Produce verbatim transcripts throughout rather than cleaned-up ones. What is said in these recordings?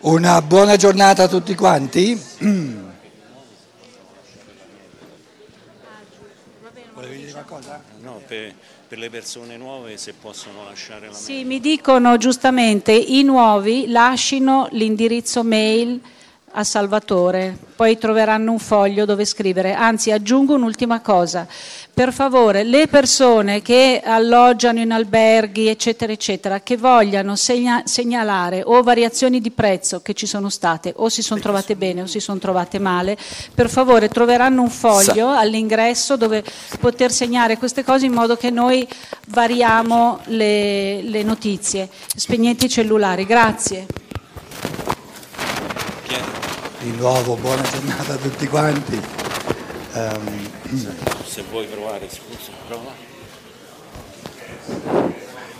Una buona giornata a tutti quanti. Volevi dire qualcosa? No, per, per le persone nuove se possono lasciare la mail. Sì, mi dicono giustamente i nuovi lascino l'indirizzo mail a Salvatore, poi troveranno un foglio dove scrivere. Anzi, aggiungo un'ultima cosa, per favore, le persone che alloggiano in alberghi eccetera eccetera, che vogliano segna- segnalare o variazioni di prezzo che ci sono state, o si sono trovate bene o si sono trovate male, per favore troveranno un foglio all'ingresso dove poter segnare queste cose, in modo che noi variamo le, le notizie. Spegnete i cellulari, grazie. Di nuovo buona giornata a tutti quanti. Um, se vuoi provare, scusa, prova.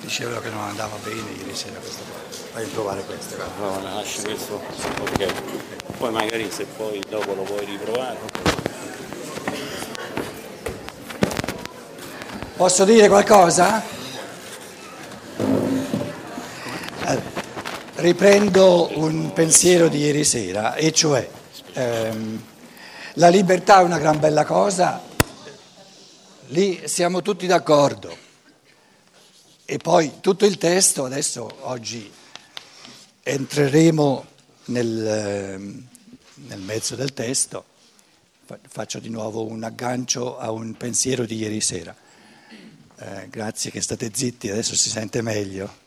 Dicevano che non andava bene ieri sera questa qua. Fai provare questa. Prova, lascia questo. Ok. Poi magari se poi dopo lo puoi riprovare. Posso dire qualcosa? Riprendo un pensiero di ieri sera, e cioè ehm, la libertà è una gran bella cosa, lì siamo tutti d'accordo, e poi tutto il testo, adesso oggi entreremo nel, nel mezzo del testo, faccio di nuovo un aggancio a un pensiero di ieri sera, eh, grazie che state zitti, adesso si sente meglio.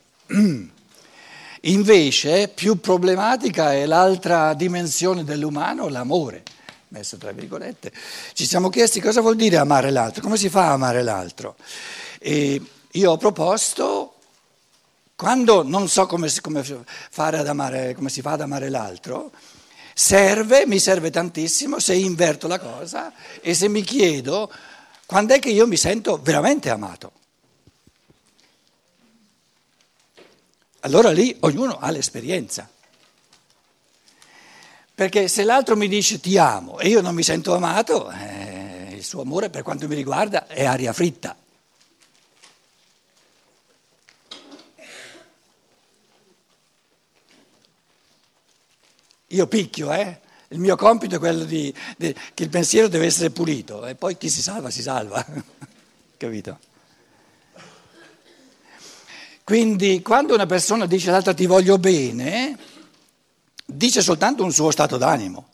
Invece più problematica è l'altra dimensione dell'umano, l'amore, messo tra virgolette. Ci siamo chiesti cosa vuol dire amare l'altro, come si fa a amare l'altro. E io ho proposto, quando non so come, come, fare ad amare, come si fa ad amare l'altro, serve, mi serve tantissimo se inverto la cosa e se mi chiedo quando è che io mi sento veramente amato. Allora lì ognuno ha l'esperienza, perché se l'altro mi dice ti amo e io non mi sento amato, eh, il suo amore per quanto mi riguarda è aria fritta. Io picchio, eh? Il mio compito è quello di, di, che il pensiero deve essere pulito e poi chi si salva si salva, capito? Quindi quando una persona dice all'altra ti voglio bene, dice soltanto un suo stato d'animo,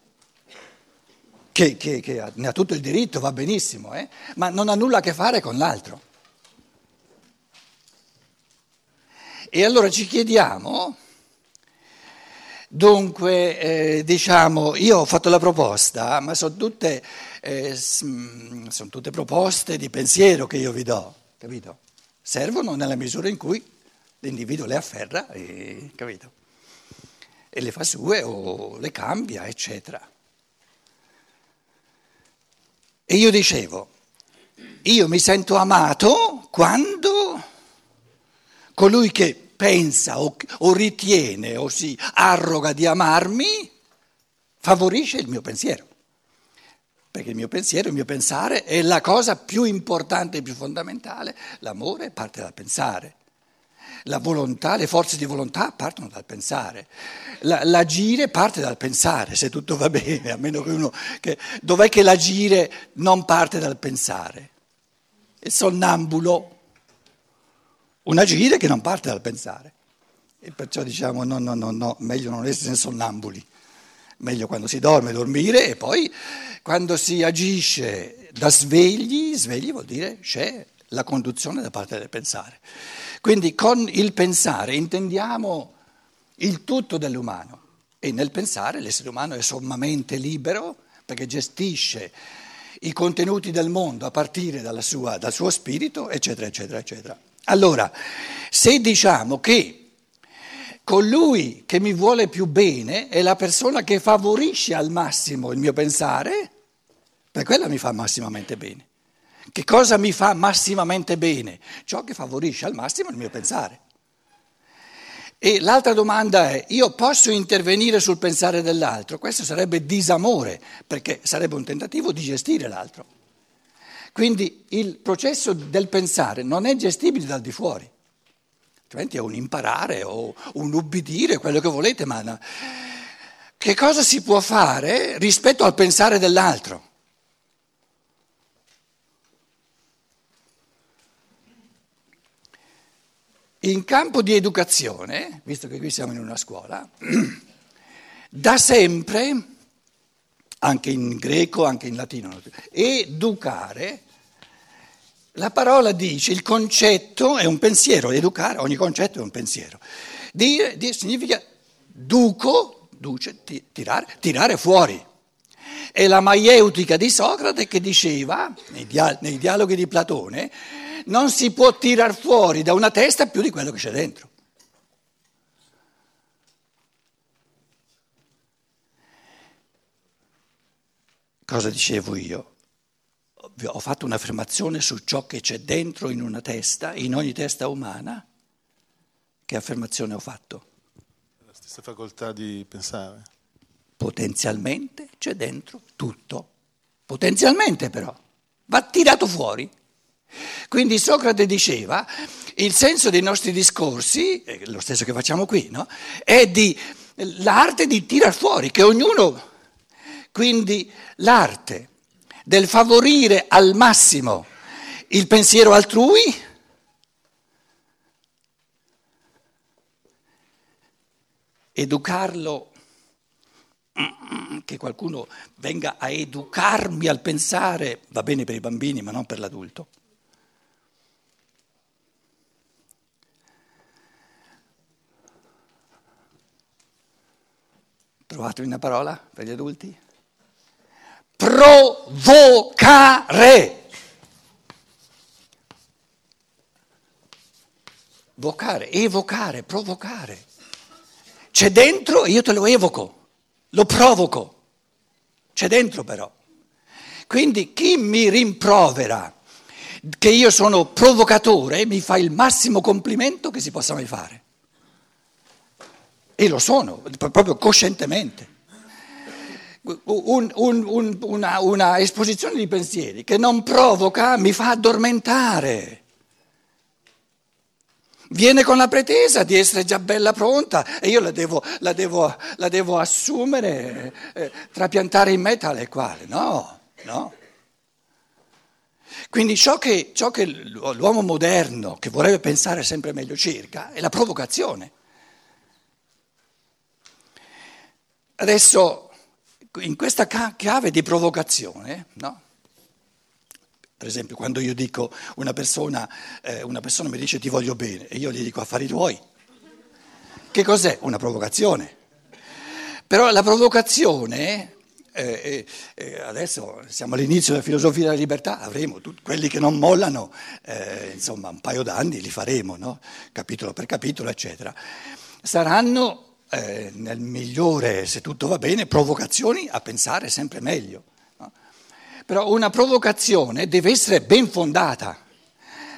che, che, che ne ha tutto il diritto, va benissimo, eh? Ma non ha nulla a che fare con l'altro. E allora ci chiediamo, dunque eh, diciamo, io ho fatto la proposta, ma sono tutte, eh, sono tutte proposte di pensiero che io vi do, capito? Servono nella misura in cui l'individuo le afferra e, capito? E le fa sue o le cambia, eccetera. E io dicevo, io mi sento amato quando colui che pensa o, o ritiene o si arroga di amarmi favorisce il mio pensiero. Perché il mio pensiero, il mio pensare è la cosa più importante e più fondamentale. L'amore parte dal pensare, la volontà, le forze di volontà partono dal pensare, la, l'agire parte dal pensare, se tutto va bene, a meno che uno... Che, dov'è che l'agire non parte dal pensare? Il sonnambulo, un agire che non parte dal pensare. E perciò diciamo no, no, no, no, meglio non essere sonnambuli. Meglio quando si dorme, dormire, e poi quando si agisce da svegli, svegli vuol dire c'è la conduzione da parte del pensare. Quindi con il pensare intendiamo il tutto dell'umano, e nel pensare l'essere umano è sommamente libero perché gestisce i contenuti del mondo a partire dalla sua, dal suo spirito, eccetera, eccetera, eccetera. Allora, se diciamo che colui che mi vuole più bene è la persona che favorisce al massimo il mio pensare, per quella mi fa massimamente bene. Che cosa mi fa massimamente bene? Ciò che favorisce al massimo il mio pensare. E l'altra domanda è, io posso intervenire sul pensare dell'altro? Questo sarebbe disamore, perché sarebbe un tentativo di gestire l'altro. Quindi il processo del pensare non è gestibile dal di fuori. altrimenti è un imparare o un ubbidire, quello che volete, ma che cosa si può fare rispetto al pensare dell'altro? In campo di educazione, visto che qui siamo in una scuola, da sempre, anche in greco, anche in latino, educare, la parola dice, il concetto è un pensiero, educare, ogni concetto è un pensiero. Dire, dire significa duco, duce, ti, tirare, tirare fuori. È la maieutica di Socrate che diceva, nei, dia, nei dialoghi di Platone, non si può tirar fuori da una testa più di quello che c'è dentro. Cosa dicevo io? Ho fatto un'affermazione su ciò che c'è dentro in una testa, in ogni testa umana. Che affermazione ho fatto? La stessa facoltà di pensare. Potenzialmente c'è dentro tutto. Potenzialmente però. Va tirato fuori. Quindi Socrate diceva, il senso dei nostri discorsi, lo stesso che facciamo qui, no? È di, l'arte di tirar fuori, che ognuno, quindi l'arte del favorire al massimo il pensiero altrui educarlo, che qualcuno venga a educarmi al pensare, va bene per i bambini ma non per l'adulto. Trovatevi una parola per gli adulti? Provocare. Vocare, evocare, provocare. C'è dentro, io te lo evoco, lo provoco. C'è dentro però. Quindi chi mi rimprovera che io sono provocatore mi fa il massimo complimento che si possa mai fare. E lo sono, proprio coscientemente. Un, un, un, una, una esposizione di pensieri che non provoca mi fa addormentare. Viene con la pretesa di essere già bella pronta e io la devo, la devo, la devo assumere, eh, trapiantare in me tale e quale. No, no. Quindi ciò che, ciò che l'uomo moderno, che vorrebbe pensare sempre meglio circa, è la provocazione. Adesso, in questa chiave di provocazione, no? Per esempio, quando io dico una persona, eh, una persona mi dice ti voglio bene e io gli dico affari tuoi, che cos'è? Una provocazione. Però la provocazione, eh, eh, adesso siamo all'inizio della filosofia della libertà, avremo tutti quelli che non mollano, eh, insomma un paio d'anni li faremo, no? Capitolo per capitolo, eccetera, saranno... Eh, nel migliore, se tutto va bene, provocazioni a pensare sempre meglio, no? Però una provocazione deve essere ben fondata,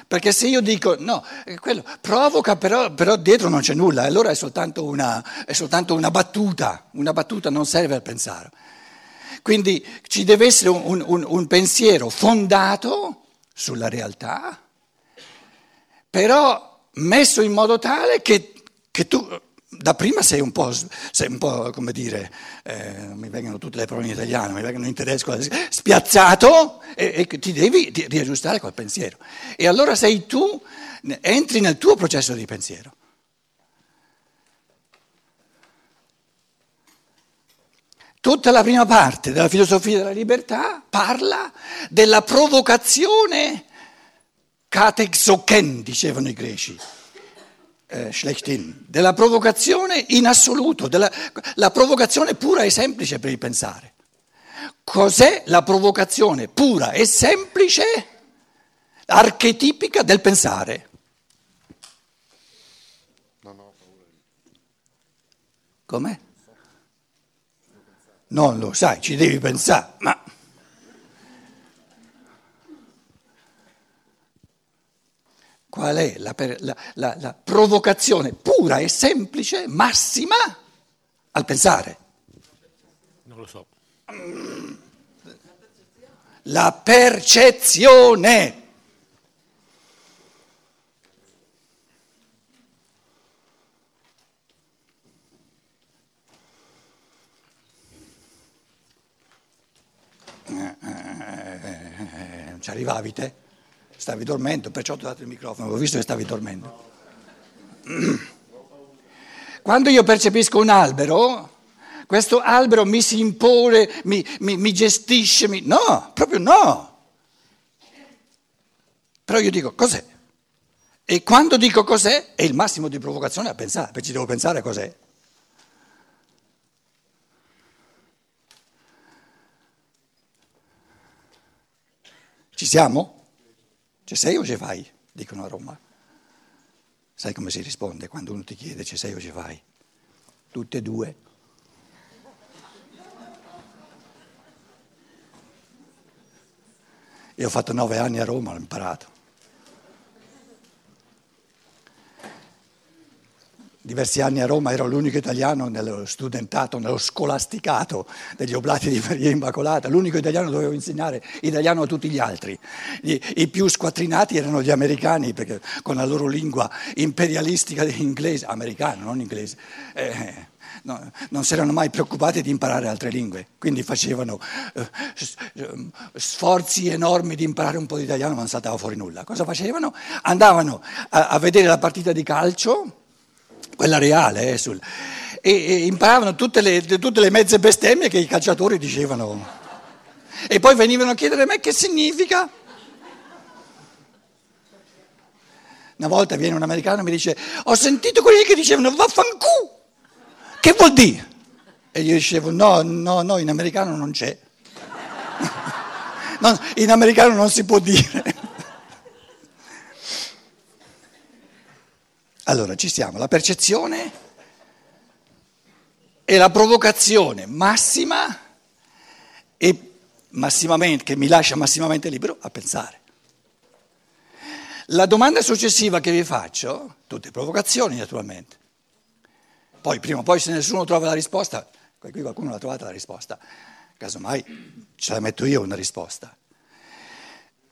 perché se io dico no, quello provoca però, però dietro non c'è nulla, allora è soltanto una, è soltanto una battuta, una battuta non serve a pensare. Quindi ci deve essere un, un, un pensiero fondato sulla realtà, però messo in modo tale che, che tu... Da prima sei un po', sei un po' come dire, eh, mi vengono tutte le parole in italiano, mi vengono in tedesco, spiazzato e, e ti devi riaggiustare col pensiero. E allora sei tu, entri nel tuo processo di pensiero. Tutta la prima parte della filosofia della libertà parla della provocazione katexoken, dicevano i greci. Schlechtin, della provocazione in assoluto, della, la provocazione pura e semplice per il pensare. Cos'è la provocazione pura e semplice, archetipica del pensare? No, no, com'è? Non lo sai, ci devi pensare, ma... Qual è la, la, la, la provocazione pura e semplice, massima, al pensare? Non lo so. La percezione. non ci arrivavi te, stavi dormendo, perciò ti ho dato il microfono, avevo visto che stavi dormendo. Quando io percepisco un albero, questo albero mi si impone, mi, mi, mi gestisce, mi... no, proprio no. Però io dico cos'è? E quando dico cos'è è il massimo di provocazione a pensare, perché ci devo pensare a cos'è. Ci siamo? Ci sei o ci vai? Dicono a Roma. Sai come si risponde quando uno ti chiede ci sei o ci vai? Tutte e due. Io ho fatto nove anni a Roma, l'ho imparato. Diversi anni a Roma ero l'unico italiano nello studentato, nello scolasticato degli Oblati di Maria Immacolata, l'unico italiano, dovevo insegnare italiano a tutti gli altri. I, i più squattrinati erano gli americani, perché con la loro lingua imperialistica inglese, americano, non inglese, eh, no, non si erano mai preoccupati di imparare altre lingue, quindi facevano eh, sforzi enormi di imparare un po' di italiano, ma non saltava fuori nulla. Cosa facevano? Andavano a, a vedere la partita di calcio, quella reale, eh, sul, e, e imparavano tutte le, tutte le mezze bestemmie che i calciatori dicevano e poi venivano a chiedere a me che significa. Una volta viene un americano e mi dice ho sentito quelli che dicevano vaffanculo, che vuol dire? E io dicevo no, no, no, in americano non c'è, no, in americano non si può dire. Allora, ci siamo, la percezione e la provocazione massima e massimamente, che mi lascia massimamente libero a pensare. La domanda successiva che vi faccio, tutte provocazioni naturalmente, poi prima o poi se nessuno trova la risposta, qui qualcuno l'ha trovata la risposta, casomai ce la metto io una risposta.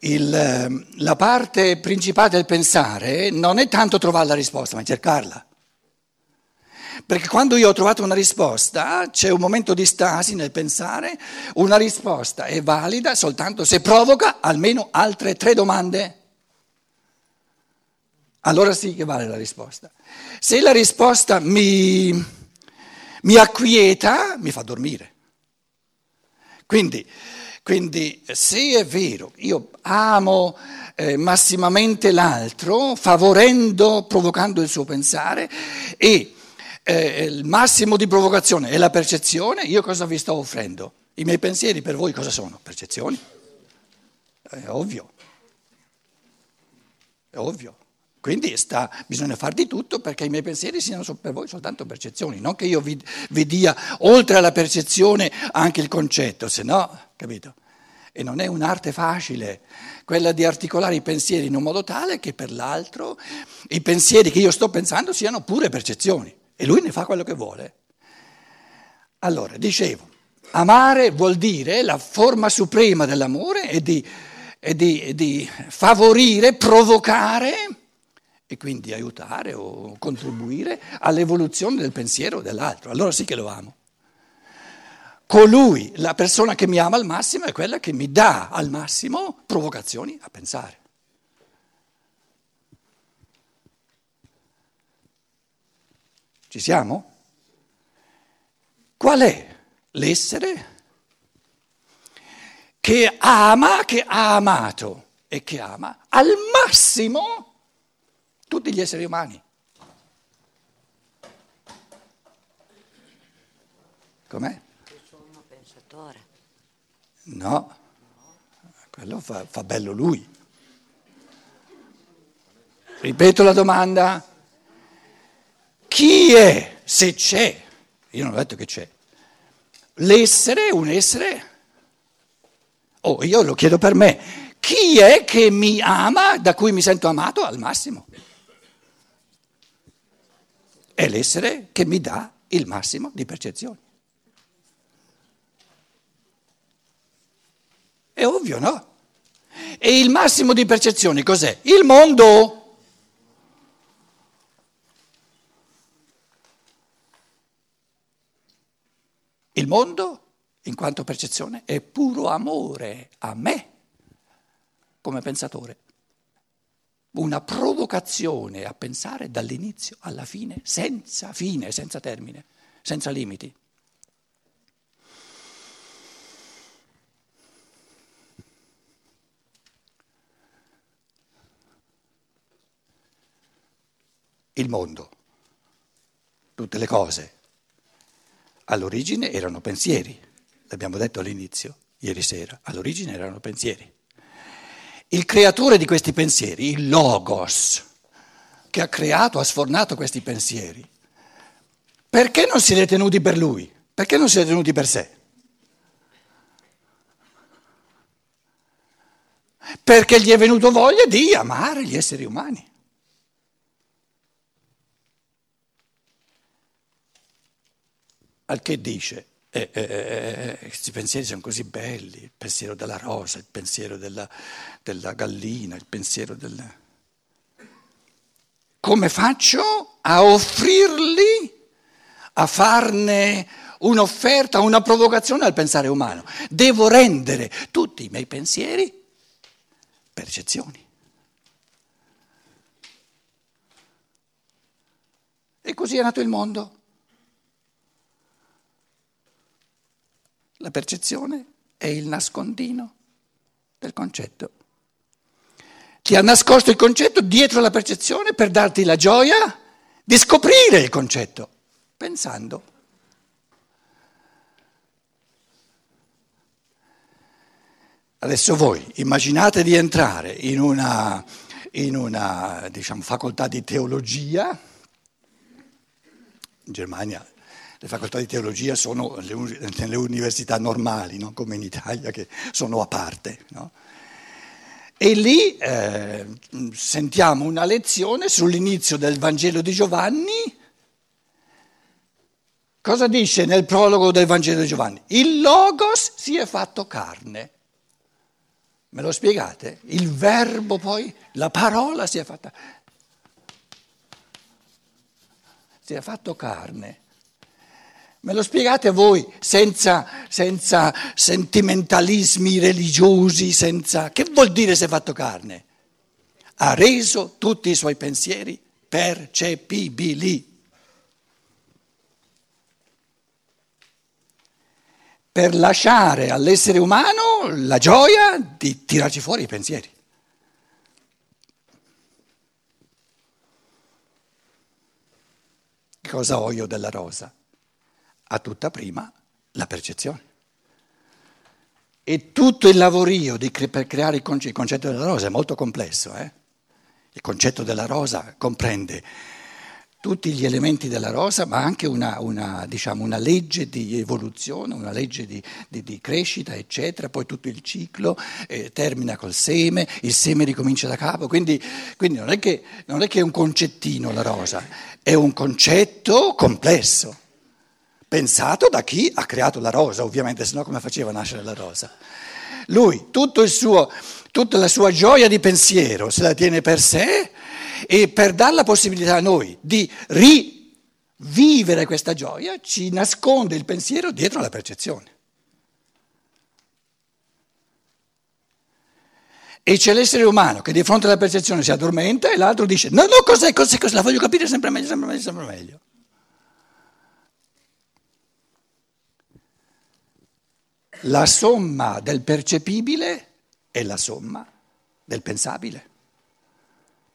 Il, la parte principale del pensare non è tanto trovare la risposta, ma cercarla. Perché quando io ho trovato una risposta, c'è un momento di stasi nel pensare, una risposta è valida soltanto se provoca almeno altre tre domande. Allora sì che vale la risposta. Se la risposta mi, mi acquieta, mi fa dormire. Quindi... Quindi se è vero, io amo eh, massimamente l'altro, favorendo, provocando il suo pensare e eh, il massimo di provocazione è la percezione, io cosa vi sto offrendo? I miei pensieri per voi cosa sono? Percezioni? È ovvio, è ovvio. Quindi sta, bisogna far di tutto perché i miei pensieri siano per voi soltanto percezioni, non che io vi, vi dia oltre alla percezione anche il concetto, se no, capito? E non è un'arte facile quella di articolare i pensieri in un modo tale che per l'altro i pensieri che io sto pensando siano pure percezioni e lui ne fa quello che vuole. Allora, dicevo, amare vuol dire la forma suprema dell'amore è di, è di, di favorire, provocare e quindi aiutare o contribuire all'evoluzione del pensiero dell'altro, allora sì che lo amo. Colui, la persona che mi ama al massimo è quella che mi dà al massimo provocazioni a pensare. Ci siamo? Qual è l'essere che ama, che ha amato e che ama al massimo tutti gli esseri umani. Com'è? Io sono un pensatore. No, no. Quello fa, fa bello lui. Ripeto la domanda. Chi è, se c'è, io non ho detto che c'è, l'essere, un essere? Oh, io lo chiedo per me. Chi è che mi ama, da cui mi sento amato al massimo? È l'essere che mi dà il massimo di percezioni. È ovvio, no? E il massimo di percezioni cos'è? Il mondo. Il mondo, in quanto percezione, è puro amore a me. come pensatore. Una provocazione a pensare dall'inizio alla fine, senza fine, senza termine, senza limiti. Il mondo, tutte le cose, all'origine erano pensieri, l'abbiamo detto all'inizio, ieri sera, all'origine erano pensieri. Il creatore di questi pensieri, il Logos, che ha creato, ha sfornato questi pensieri, perché non siete tenuti per lui? Perché non siete tenuti per sé? Perché gli è venuto voglia di amare gli esseri umani. Al che dice, eh, eh, eh, questi pensieri sono così belli, il pensiero della rosa, il pensiero della, della gallina, il pensiero del... Come faccio a offrirli, a farne un'offerta, una provocazione al pensare umano? Devo rendere tutti i miei pensieri percezioni. E così è nato il mondo. La percezione è il nascondino del concetto. Ti ha nascosto il concetto dietro la percezione per darti la gioia di scoprire il concetto, pensando. Adesso voi immaginate di entrare in una, in una diciamo, facoltà di teologia, in Germania. Le facoltà di teologia sono nelle università normali, non come in Italia, che sono a parte. No? E lì eh, sentiamo una lezione sull'inizio del Vangelo di Giovanni. Cosa dice nel prologo del Vangelo di Giovanni? Il Logos si è fatto carne. Me lo spiegate? Il verbo poi, la parola si è fatta, si è fatto carne. Me lo spiegate voi, senza, senza sentimentalismi religiosi, senza... Che vuol dire si è fatto carne? Ha reso tutti i suoi pensieri percepibili. Per lasciare all'essere umano la gioia di tirarci fuori i pensieri. Che cosa ho io della rosa? A tutta prima la percezione. E tutto il lavorio di cre- per creare il, conce- il concetto della rosa è molto complesso. Eh? Il concetto della rosa comprende tutti gli elementi della rosa, ma anche una, una, diciamo, una legge di evoluzione, una legge di, di, di crescita, eccetera. Poi tutto il ciclo eh, termina col seme, il seme ricomincia da capo. Quindi, quindi non è che, non è che è un concettino la rosa, è un concetto complesso. Pensato da chi ha creato la rosa, ovviamente, sennò come faceva a nascere la rosa? Lui, tutto il suo, tutta la sua gioia di pensiero se la tiene per sé e per dar la possibilità a noi di rivivere questa gioia ci nasconde il pensiero dietro la percezione. E c'è l'essere umano che di fronte alla percezione si addormenta e l'altro dice no, no, cos'è, cos'è, cos'è, la voglio capire sempre meglio, sempre meglio, sempre meglio. La somma del percepibile è la somma del pensabile.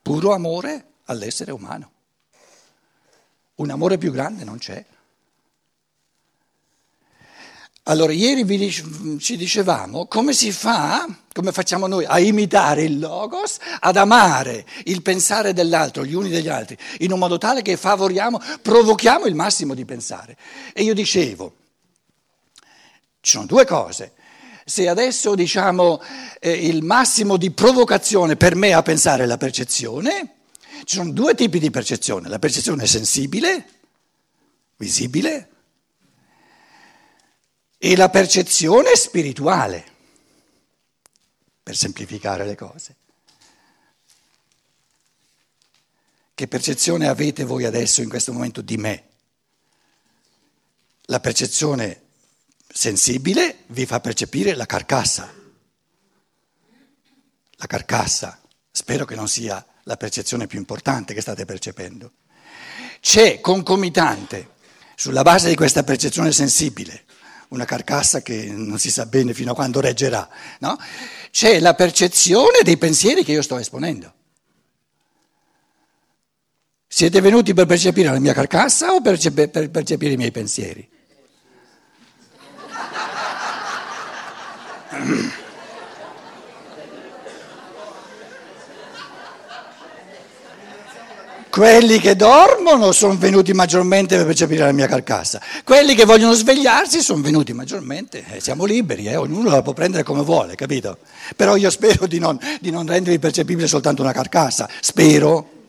Puro amore all'essere umano. Un amore più grande non c'è. Allora, ieri vi, ci dicevamo come si fa, come facciamo noi a imitare il Logos, ad amare il pensare dell'altro, gli uni degli altri, in un modo tale che favoriamo, provochiamo il massimo di pensare. E io dicevo, ci sono due cose. Se adesso diciamo eh, il massimo di provocazione per me a pensare è la percezione, ci sono due tipi di percezione. La percezione sensibile, visibile, e la percezione spirituale, per semplificare le cose. Che percezione avete voi adesso in questo momento di me? La percezione sensibile vi fa percepire la carcassa. la carcassa, spero che non sia la percezione più importante che state percependo, c'è concomitante, sulla base di questa percezione sensibile, una carcassa che non si sa bene fino a quando reggerà, no? C'è la percezione dei pensieri che io sto esponendo. Siete venuti per percepire la mia carcassa o per percepire i miei pensieri? Quelli che dormono sono venuti maggiormente per percepire la mia carcassa, quelli che vogliono svegliarsi sono venuti maggiormente, eh, siamo liberi, eh, ognuno la può prendere come vuole, capito? Però io spero di non, di non rendervi percepibile soltanto una carcassa, spero.